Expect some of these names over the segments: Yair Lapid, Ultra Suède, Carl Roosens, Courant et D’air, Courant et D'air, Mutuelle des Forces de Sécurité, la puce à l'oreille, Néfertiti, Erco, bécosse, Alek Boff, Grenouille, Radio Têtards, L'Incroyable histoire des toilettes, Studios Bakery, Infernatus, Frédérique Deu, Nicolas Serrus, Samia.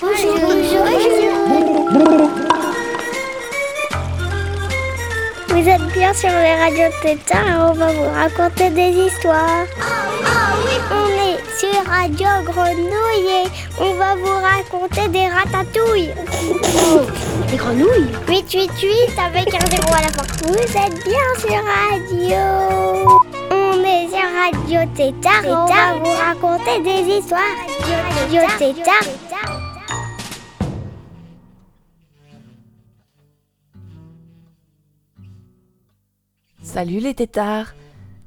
Bonjour, bonjour, bonjour. Vous êtes bien sur les radios Têtards et on va vous raconter des histoires. Oh oui, on est sur Radio Grenouille et on va vous raconter des ratatouilles. Des grenouilles 888 avec un 0 à la fin. Vous êtes bien sur Radio. On est sur Radio Têtards et on va vous raconter des histoires. Radio Têtards. Salut les Têtards,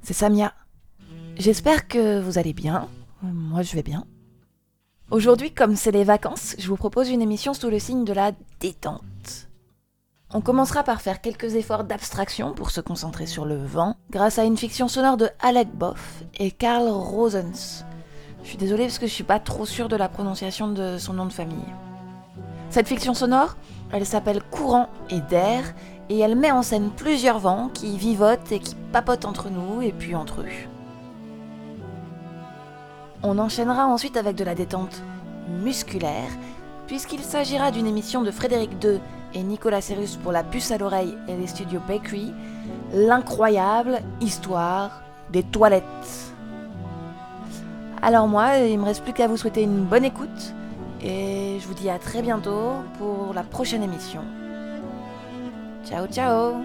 c'est Samia. J'espère que vous allez bien, moi je vais bien. Aujourd'hui, comme c'est les vacances, je vous propose une émission sous le signe de la détente. On commencera par faire quelques efforts d'abstraction pour se concentrer sur le vent, grâce à une fiction sonore de Alek Boff et Carl Roosens. Je suis désolée parce que je suis pas trop sûre de la prononciation de son nom de famille. Cette fiction sonore, elle s'appelle Courant et D'air, et elle met en scène plusieurs vents qui vivotent et qui papotent entre nous et puis entre eux. On enchaînera ensuite avec de la détente musculaire, puisqu'il s'agira d'une émission de Frédérique Deu et Nicolas Serrus pour La Puce à l'Oreille et les Studios Bakery, L'Incroyable histoire des toilettes. Alors moi, il me reste plus qu'à vous souhaiter une bonne écoute, et je vous dis à très bientôt pour la prochaine émission. Ciao, ciao.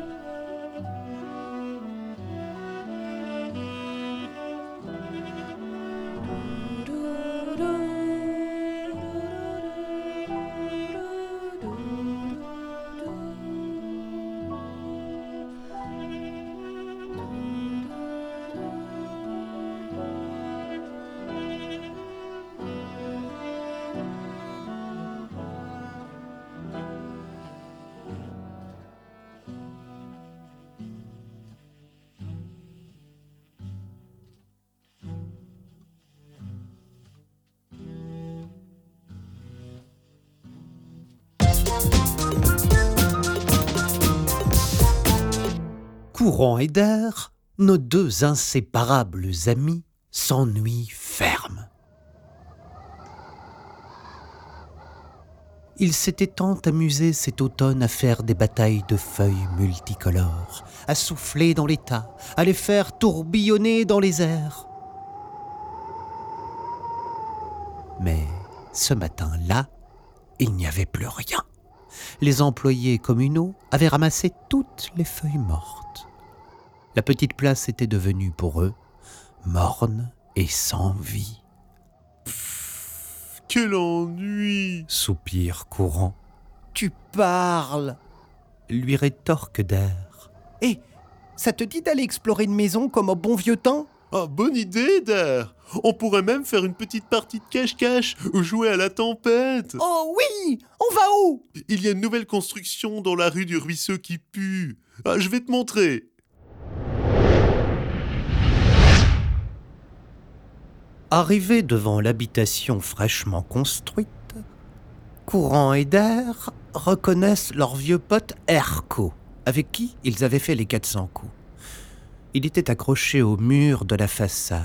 Courant et D'air, nos deux inséparables amis s'ennuient ferme. Ils s'étaient tant amusés cet automne à faire des batailles de feuilles multicolores, à souffler dans les tas, à les faire tourbillonner dans les airs. Mais ce matin-là, il n'y avait plus rien. Les employés communaux avaient ramassé toutes les feuilles mortes. La petite place était devenue pour eux morne et sans vie. « Quel ennui !» soupire Courant. « Tu parles !» lui rétorque D'air. « Hé, ça te dit d'aller explorer une maison comme au bon vieux temps ?»« Ah, bonne idée, D'air ! On pourrait même faire une petite partie de cache-cache ou jouer à la tempête. » « Oh oui ! On va où ? » ?»« Il y a une nouvelle construction dans la rue du ruisseau qui pue. Ah, je vais te montrer. » Arrivés devant l'habitation fraîchement construite, Courant et D'air reconnaissent leur vieux pote Erco, avec qui ils avaient fait les 400 coups. Il était accroché au mur de la façade.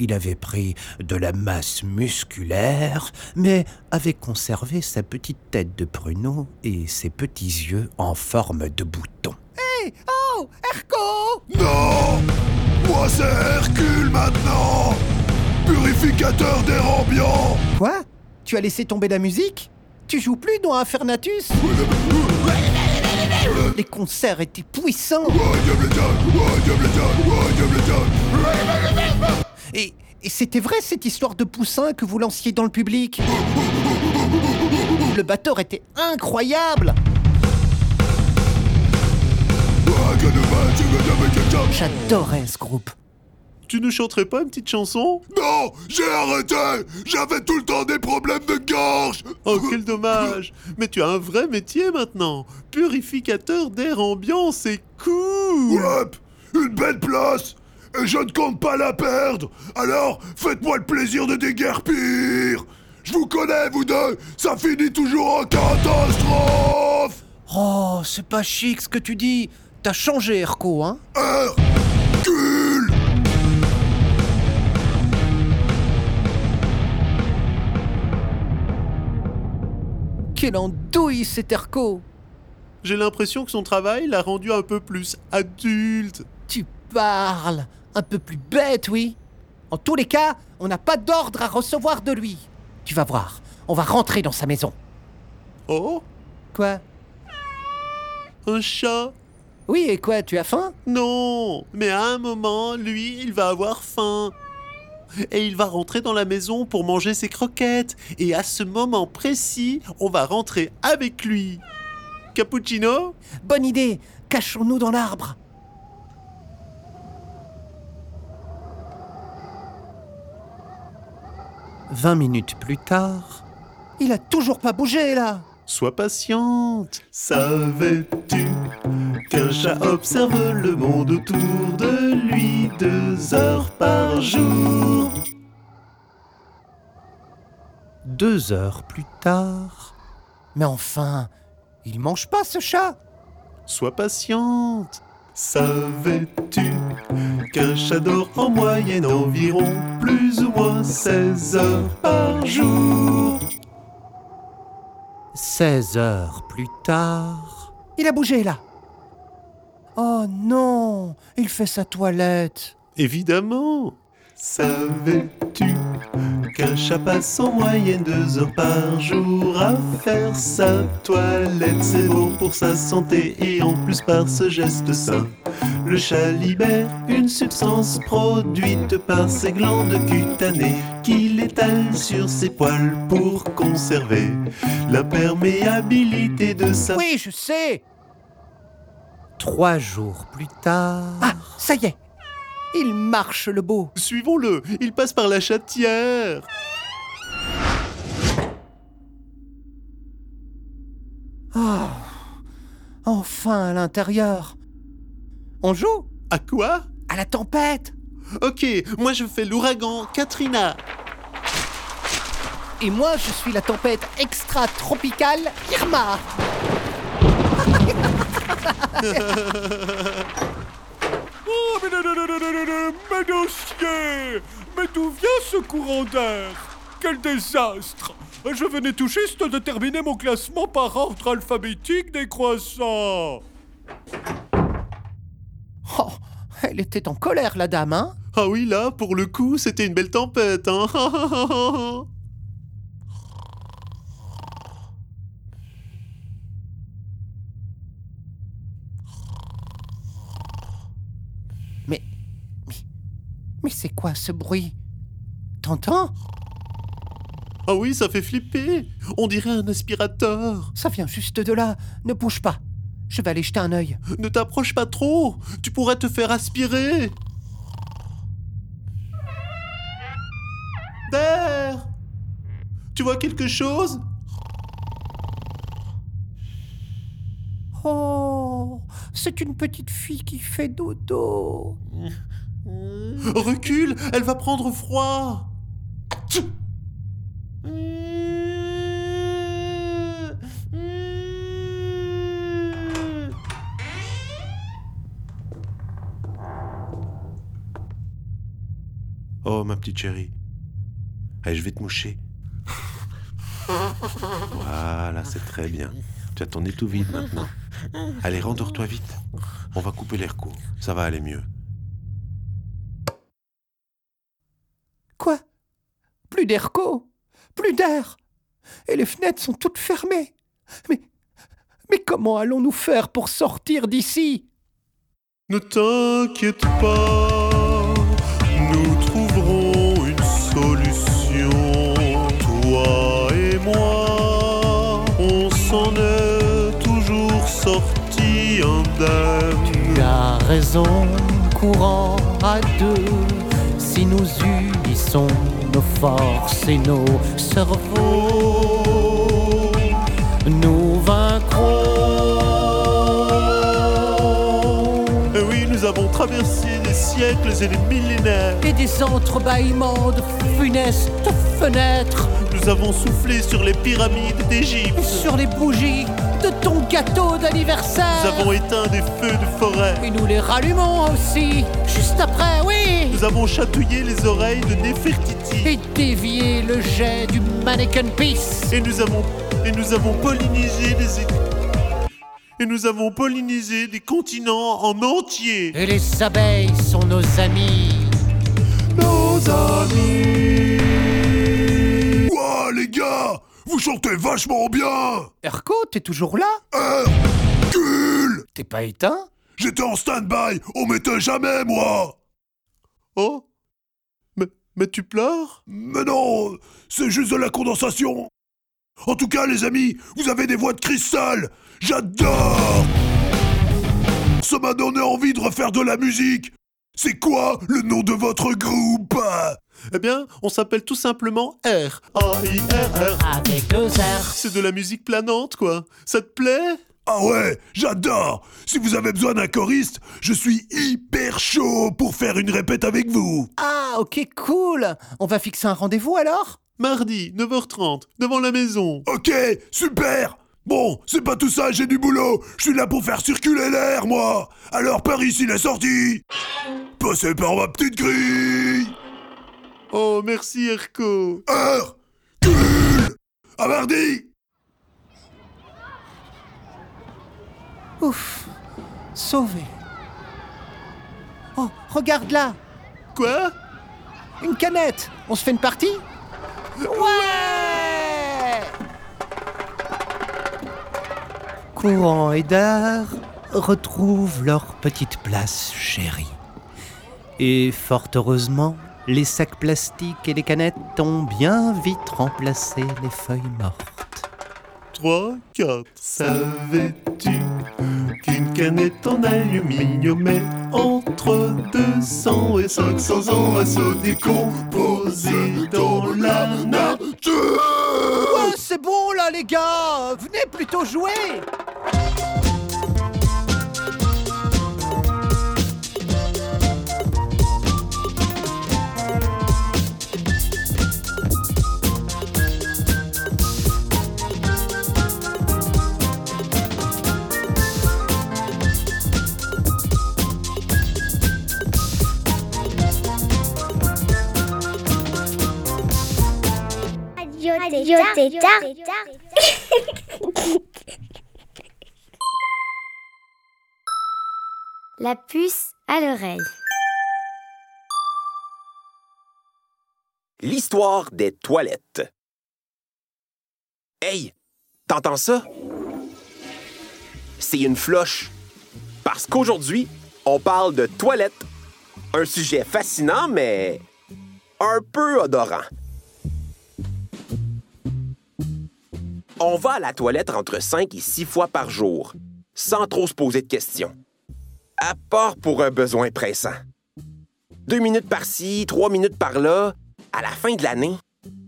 Il avait pris de la masse musculaire, mais avait conservé sa petite tête de pruneau et ses petits yeux en forme de bouton. « Hé, oh, Erco !»« Non ! Moi, c'est Hercule, maintenant ! Purificateur d'air ambiant !»« Quoi ? Tu as laissé tomber la musique ? Tu joues plus dans Infernatus ?» Les concerts étaient puissants. Et c'était vrai cette histoire de poussin que vous lanciez dans le public. Le batteur était incroyable. J'adorais ce groupe. Tu ne chanterais pas une petite chanson ? Non, j'ai arrêté. J'avais tout le temps des problèmes de gorge. Oh, quel dommage. Mais tu as un vrai métier maintenant. Purificateur d'air ambiant, c'est cool. Ouais, une belle place. Et je ne compte pas la perdre. Alors, faites-moi le plaisir de déguerpir. Je vous connais, vous deux. Ça finit toujours en catastrophe. Oh, c'est pas chic ce que tu dis. T'as changé, Erco, hein ? Hercule ! Quelle andouille, cet arco! J'ai l'impression que son travail l'a rendu un peu plus adulte. Tu parles! Un peu plus bête, oui. En tous les cas, on n'a pas d'ordre à recevoir de lui. Tu vas voir, on va rentrer dans sa maison. Oh? Quoi? Un chat? Oui, et quoi, tu as faim? Non, mais à un moment, lui, il va avoir faim. Et il va rentrer dans la maison pour manger ses croquettes. Et à ce moment précis, on va rentrer avec lui. Cappuccino? Bonne idée, cachons-nous dans l'arbre. « 20 minutes plus tard... »« Il a toujours pas bougé, là !»« Sois patiente !»« Savais-tu qu'un chat observe le monde autour de lui 2 heures par jour ?» 2 heures plus tard... « Mais enfin, il mange pas, ce chat !»« Sois patiente !» Savais-tu qu'un chat dort en moyenne environ plus ou moins 16 heures par jour? 16 heures plus tard... Il a bougé, là. Oh non, il fait sa toilette. Évidemment. Savais-tu qu'un chat passe en moyenne 2 heures par jour à faire sa toilette? C'est bon pour sa santé et en plus par ce geste sain, le chat libère une substance produite par ses glandes cutanées qu'il étale sur ses poils pour conserver la perméabilité de sa... Oui, je sais. 3 jours plus tard... Ah, ça y est. Il marche, le beau. Suivons-le, il passe par la chatière. Oh, enfin à l'intérieur. On joue? À quoi? À la tempête. Ok, moi je fais l'ouragan Katrina. Et moi je suis la tempête extra-tropicale Irma. Oh, mais dossiers! Mais d'où vient ce courant d'air? Quel désastre! Je venais tout juste de terminer mon classement par ordre alphabétique des croissants. Oh, elle était en colère, la dame, hein? Ah oui, là, pour le coup, c'était une belle tempête, hein? Mais c'est quoi ce bruit? T'entends? Ah oui, ça fait flipper. On dirait un aspirateur. Ça vient juste de là. Ne bouge pas. Je vais aller jeter un œil. Ne t'approche pas trop. Tu pourrais te faire aspirer. D'air! Tu vois quelque chose? Oh, c'est une petite fille qui fait dodo. Recule, elle va prendre froid. Atchou! Oh, ma petite chérie. Allez, je vais te moucher. Voilà, c'est très bien. Tu as ton nez tout vide maintenant. Allez, rendors-toi vite. On va couper l'air court. Ça va aller mieux. Quoi? Plus d'erco, plus d'air. Et les fenêtres sont toutes fermées. Mais comment allons-nous faire pour sortir d'ici? Ne t'inquiète pas, nous trouverons une solution. Toi et moi, on s'en est toujours sortis indemnes. Tu as raison, courant à deux. Si nous unissons nos forces et nos cerveaux, nous vaincrons. Et oui, nous avons traversé des siècles et des millénaires et des entrebâillements de funestes fenêtres. Nous avons soufflé sur les pyramides d'Égypte et sur les bougies de ton gâteau d'anniversaire. Nous avons éteint des feux de forêt et nous les rallumons aussi juste après, oui. Nous avons chatouillé les oreilles de Néfertiti et dévié le jet du mannequin Peace. Et nous avons Et nous avons pollinisé des continents en entier. Et les abeilles sont nos amis. Nos amis. Ouah les gars, vous chantez vachement bien. Erco, t'es toujours là? Hercule, t'es pas éteint? J'étais en stand-by, on m'éteint jamais moi. Oh, mais tu pleures? Mais non, c'est juste de la condensation. En tout cas, les amis, vous avez des voix de cristal. J'adore. Ça m'a donné envie de refaire de la musique. C'est quoi le nom de votre groupe? Eh bien, on s'appelle tout simplement R. A-I-R-R. Avec deux R. C'est de la musique planante, quoi. Ça te plaît? Ah ouais, j'adore. Si vous avez besoin d'un choriste, je suis hyper chaud pour faire une répète avec vous. Ah, ok, cool. On va fixer un rendez-vous alors? Mardi, 9h30, devant la maison. Ok, super. Bon, c'est pas tout ça, j'ai du boulot. Je suis là pour faire circuler l'air, moi. Alors par ici la sortie. Passez par ma petite grille. Oh, merci, Erco. Hercule. À mardi. Ouf. Sauvé. Oh, regarde là. Quoi? Une canette. On se fait une partie? Ouais! Courant et D'air retrouvent leur petite place chérie. Et fort heureusement, les sacs plastiques et les canettes ont bien vite remplacé les feuilles mortes. 3, 4... Savais-tu qu'une canette en aluminium est entre 200 et 500 ans à se décomposer dans la nature? Oh, c'est bon là les gars, venez plutôt jouer. Radio Têtards. La puce à l'oreille. L'histoire des toilettes. Hey, t'entends ça? C'est une floche. Parce qu'aujourd'hui, on parle de toilettes. Un sujet fascinant, mais un peu odorant. On va à la toilette entre 5 et 6 fois par jour, sans trop se poser de questions. À part pour un besoin pressant. 2 minutes par-ci, 3 minutes par-là, à la fin de l'année,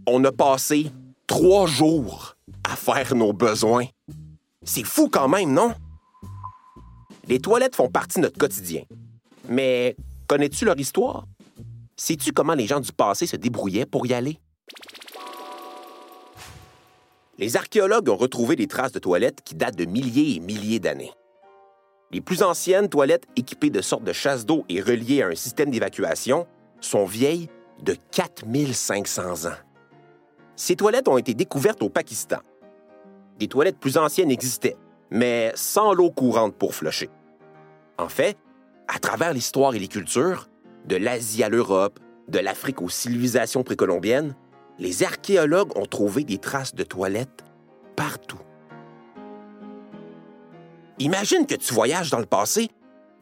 on a passé 3 jours à faire nos besoins. C'est fou quand même, non? Les toilettes font partie de notre quotidien. Mais connais-tu leur histoire? Sais-tu comment les gens du passé se débrouillaient pour y aller? Les archéologues ont retrouvé des traces de toilettes qui datent de milliers et milliers d'années. Les plus anciennes toilettes équipées de sortes de chasses d'eau et reliées à un système d'évacuation sont vieilles de 4500 ans. Ces toilettes ont été découvertes au Pakistan. Des toilettes plus anciennes existaient, mais sans l'eau courante pour flusher. En fait, à travers l'histoire et les cultures, de l'Asie à l'Europe, de l'Afrique aux civilisations précolombiennes, les archéologues ont trouvé des traces de toilettes partout. Imagine que tu voyages dans le passé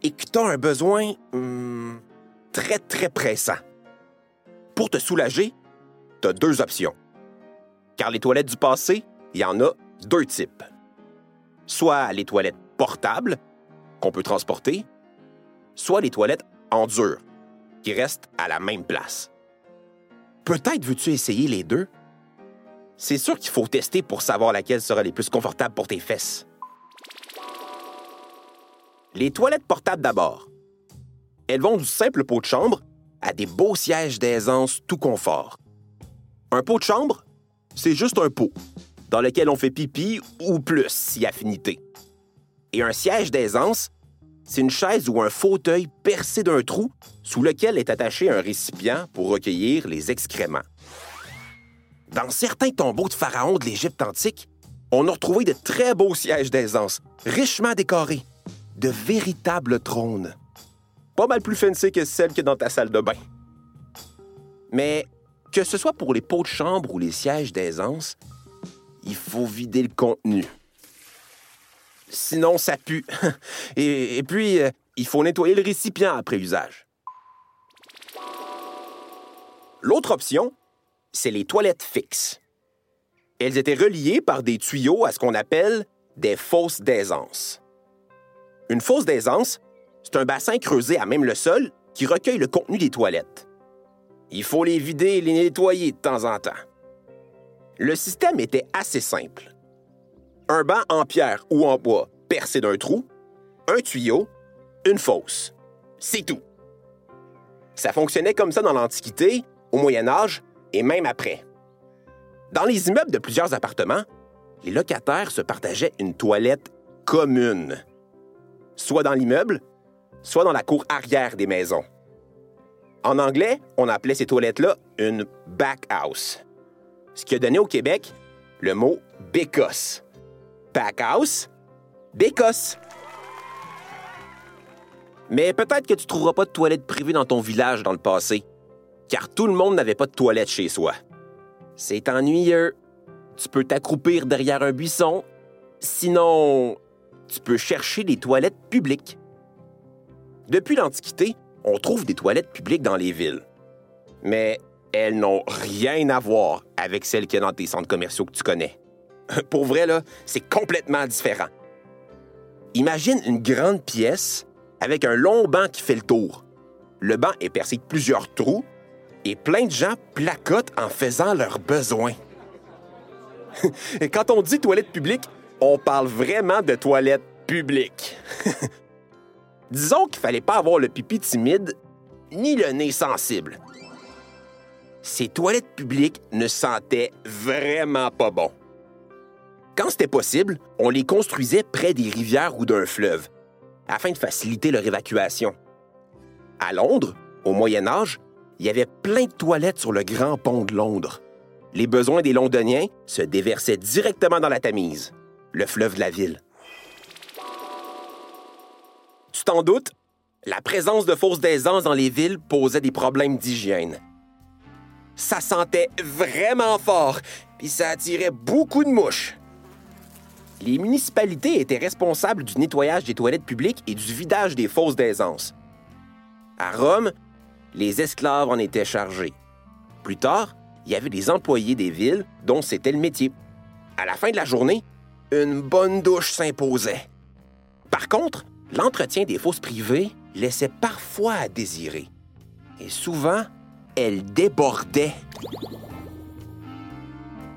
et que tu as un besoin très, très pressant. Pour te soulager, tu as 2 options. Car les toilettes du passé, il y en a 2 types. Soit les toilettes portables, qu'on peut transporter, soit les toilettes en dur, qui restent à la même place. Peut-être veux-tu essayer les 2? C'est sûr qu'il faut tester pour savoir laquelle sera les plus confortables pour tes fesses. Les toilettes portables d'abord. Elles vont du simple pot de chambre à des beaux sièges d'aisance tout confort. Un pot de chambre, c'est juste un pot dans lequel on fait pipi ou plus si affinité. Et un siège d'aisance, c'est une chaise ou un fauteuil percé d'un trou sous lequel est attaché un récipient pour recueillir les excréments. Dans certains tombeaux de pharaons de l'Égypte antique, on a retrouvé de très beaux sièges d'aisance, richement décorés, de véritables trônes. Pas mal plus fancy que celle que dans ta salle de bain. Mais que ce soit pour les pots de chambre ou les sièges d'aisance, il faut vider le contenu. Sinon, ça pue. Et puis, il faut nettoyer le récipient après usage. L'autre option, c'est les toilettes fixes. Elles étaient reliées par des tuyaux à ce qu'on appelle des fosses d'aisance. Une fosse d'aisance, c'est un bassin creusé à même le sol qui recueille le contenu des toilettes. Il faut les vider et les nettoyer de temps en temps. Le système était assez simple. Un banc en pierre ou en bois percé d'un trou, un tuyau, une fosse. C'est tout. Ça fonctionnait comme ça dans l'Antiquité, au Moyen Âge et même après. Dans les immeubles de plusieurs appartements, les locataires se partageaient une toilette commune, soit dans l'immeuble, soit dans la cour arrière des maisons. En anglais, on appelait ces toilettes-là une « back house », ce qui a donné au Québec le mot « bécosse ». « Back house », « bécosse ». Mais peut-être que tu ne trouveras pas de toilette privée dans ton village dans le passé, car tout le monde n'avait pas de toilette chez soi. C'est ennuyeux. Tu peux t'accroupir derrière un buisson. Sinon, tu peux chercher des toilettes publiques. Depuis l'Antiquité, on trouve des toilettes publiques dans les villes. Mais elles n'ont rien à voir avec celles qu'il y a dans tes centres commerciaux que tu connais. Pour vrai, là, c'est complètement différent. Imagine une grande pièce avec un long banc qui fait le tour. Le banc est percé de plusieurs trous et plein de gens placotent en faisant leurs besoins. Et quand on dit toilette publique, on parle vraiment de toilette publique. Disons qu'il fallait pas avoir le pipi timide ni le nez sensible. Ces toilettes publiques ne sentaient vraiment pas bon. Quand c'était possible, on les construisait près des rivières ou d'un fleuve, afin de faciliter leur évacuation. À Londres, au Moyen Âge, il y avait plein de toilettes sur le Grand Pont de Londres. Les besoins des Londoniens se déversaient directement dans la Tamise, le fleuve de la ville. Tu t'en doutes, la présence de fosses d'aisance dans les villes posait des problèmes d'hygiène. Ça sentait vraiment fort, puis ça attirait beaucoup de mouches. Les municipalités étaient responsables du nettoyage des toilettes publiques et du vidage des fosses d'aisance. À Rome, les esclaves en étaient chargés. Plus tard, il y avait des employés des villes dont c'était le métier. À la fin de la journée, une bonne douche s'imposait. Par contre, l'entretien des fosses privées laissait parfois à désirer. Et souvent, elles débordaient.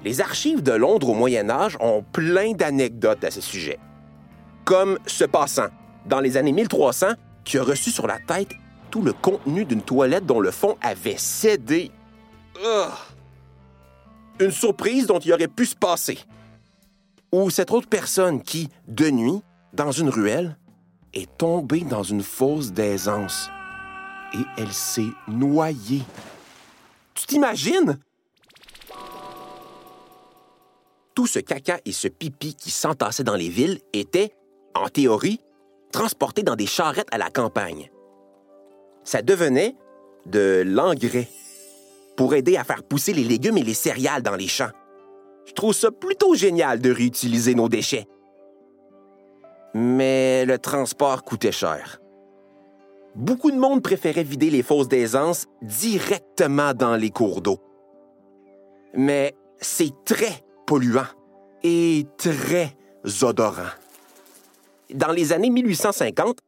Les archives de Londres au Moyen Âge ont plein d'anecdotes à ce sujet. Comme ce passant, dans les années 1300, qui a reçu sur la tête tout le contenu d'une toilette dont le fond avait cédé. Une surprise dont il aurait pu se passer. Ou cette autre personne qui, de nuit, dans une ruelle, est tombée dans une fosse d'aisance et elle s'est noyée. Tu t'imagines? Tout ce caca et ce pipi qui s'entassait dans les villes étaient, en théorie, transportés dans des charrettes à la campagne. Ça devenait de l'engrais pour aider à faire pousser les légumes et les céréales dans les champs. Je trouve ça plutôt génial de réutiliser nos déchets. Mais le transport coûtait cher. Beaucoup de monde préférait vider les fosses d'aisance directement dans les cours d'eau. Mais c'est très polluant et très odorant. Dans les années 1850,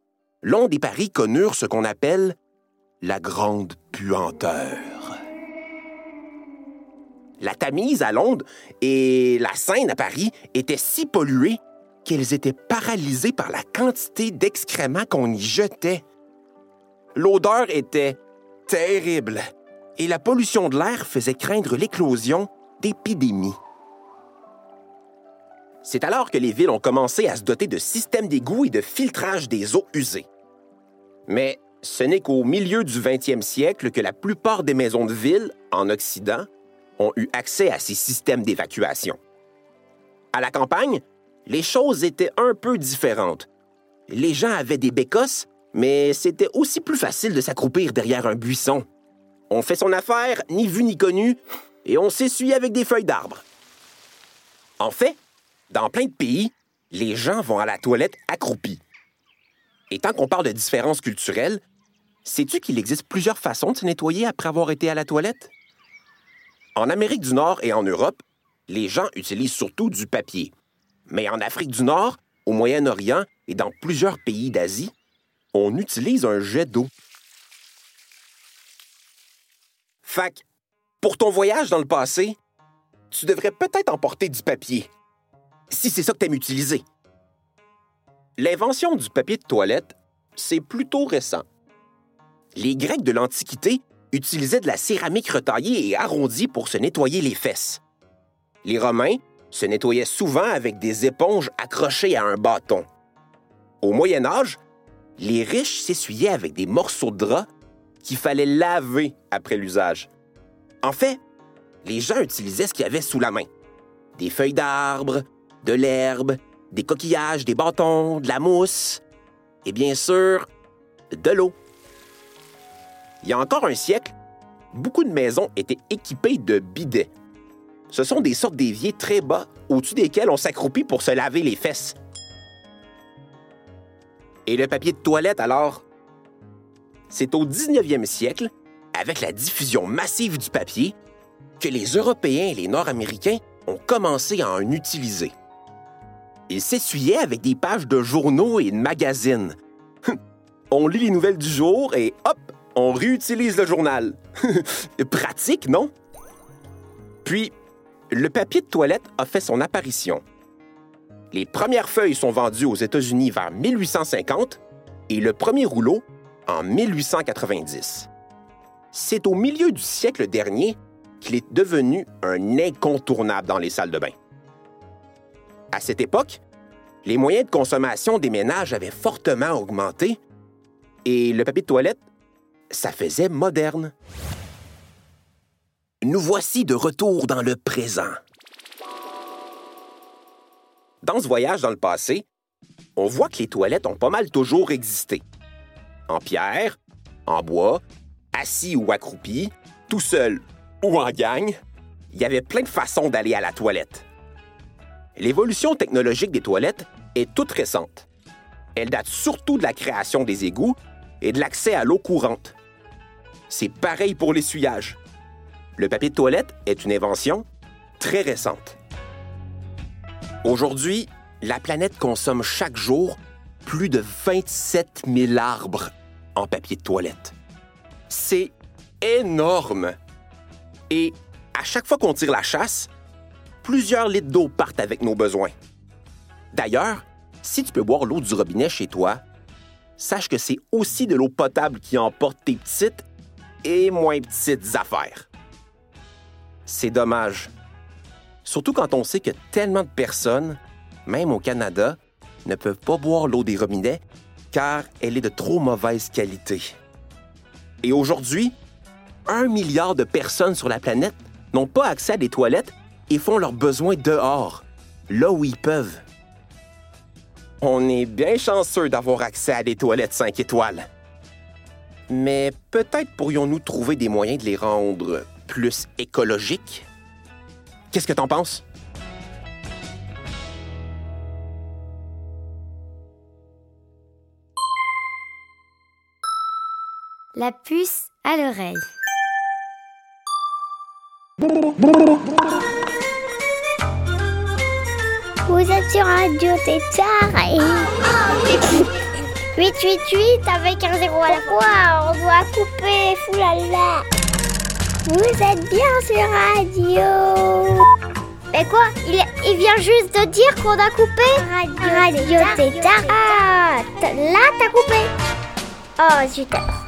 Londres et Paris connurent ce qu'on appelle la grande puanteur. La Tamise à Londres et la Seine à Paris étaient si polluées qu'elles étaient paralysées par la quantité d'excréments qu'on y jetait. L'odeur était terrible et la pollution de l'air faisait craindre l'éclosion d'épidémies. C'est alors que les villes ont commencé à se doter de systèmes d'égouts et de filtrage des eaux usées. Mais ce n'est qu'au milieu du 20e siècle que la plupart des maisons de ville, en Occident, ont eu accès à ces systèmes d'évacuation. À la campagne, les choses étaient un peu différentes. Les gens avaient des bécosses, mais c'était aussi plus facile de s'accroupir derrière un buisson. On fait son affaire, ni vu ni connu, et on s'essuie avec des feuilles d'arbre. En fait, dans plein de pays, les gens vont à la toilette accroupis. Et tant qu'on parle de différences culturelles, sais-tu qu'il existe plusieurs façons de se nettoyer après avoir été à la toilette? En Amérique du Nord et en Europe, les gens utilisent surtout du papier. Mais en Afrique du Nord, au Moyen-Orient et dans plusieurs pays d'Asie, on utilise un jet d'eau. Fac, pour ton voyage dans le passé, tu devrais peut-être emporter du papier, si c'est ça que t'aimes utiliser. L'invention du papier de toilette, c'est plutôt récent. Les Grecs de l'Antiquité utilisaient de la céramique retaillée et arrondie pour se nettoyer les fesses. Les Romains se nettoyaient souvent avec des éponges accrochées à un bâton. Au Moyen Âge, les riches s'essuyaient avec des morceaux de drap qu'il fallait laver après l'usage. En fait, les gens utilisaient ce qu'il y avait sous la main. Des feuilles d'arbre, de l'herbe, des coquillages, des bâtons, de la mousse et bien sûr, de l'eau. Il y a encore un siècle, beaucoup de maisons étaient équipées de bidets. Ce sont des sortes d'éviers très bas au-dessus desquels on s'accroupit pour se laver les fesses. Et le papier de toilette, alors? C'est au 19e siècle, avec la diffusion massive du papier, que les Européens et les Nord-Américains ont commencé à en utiliser. Ils s'essuyaient avec des pages de journaux et de magazines. On lit les nouvelles du jour et hop, on réutilise le journal. Pratique, non? Puis, le papier de toilette a fait son apparition. Les premières feuilles sont vendues aux États-Unis vers 1850 et le premier rouleau en 1890. C'est au milieu du siècle dernier qu'il est devenu un incontournable dans les salles de bain. À cette époque, les moyens de consommation des ménages avaient fortement augmenté et le papier de toilette, ça faisait moderne. Nous voici de retour dans le présent. Dans ce voyage dans le passé, on voit que les toilettes ont pas mal toujours existé. En pierre, en bois, assis ou accroupi, tout seul ou en gang, il y avait plein de façons d'aller à la toilette. L'évolution technologique des toilettes est toute récente. Elle date surtout de la création des égouts et de l'accès à l'eau courante. C'est pareil pour l'essuyage. Le papier de toilette est une invention très récente. Aujourd'hui, la planète consomme chaque jour plus de 27 000 arbres en papier de toilette. C'est énorme! Et à chaque fois qu'on tire la chasse, plusieurs litres d'eau partent avec nos besoins. D'ailleurs, si tu peux boire l'eau du robinet chez toi, sache que c'est aussi de l'eau potable qui emporte tes petites et moins petites affaires. C'est dommage. Surtout quand on sait que tellement de personnes, même au Canada, ne peuvent pas boire l'eau des robinets car elle est de trop mauvaise qualité. Et aujourd'hui, 1 milliard de personnes sur la planète n'ont pas accès à des toilettes et font leurs besoins dehors, là où ils peuvent. On est bien chanceux d'avoir accès à des toilettes 5 étoiles. Mais peut-être pourrions-nous trouver des moyens de les rendre plus écologiques? Qu'est-ce que t'en penses? La puce à l'oreille. Vous êtes sur Radio Têtards et... 888 avec un 0 à la fois, on doit couper, foulala. Vous êtes bien sur Radio. Mais quoi, il vient juste de dire qu'on a coupé Radio Têtards. Ah, là t'as coupé. Oh, zut.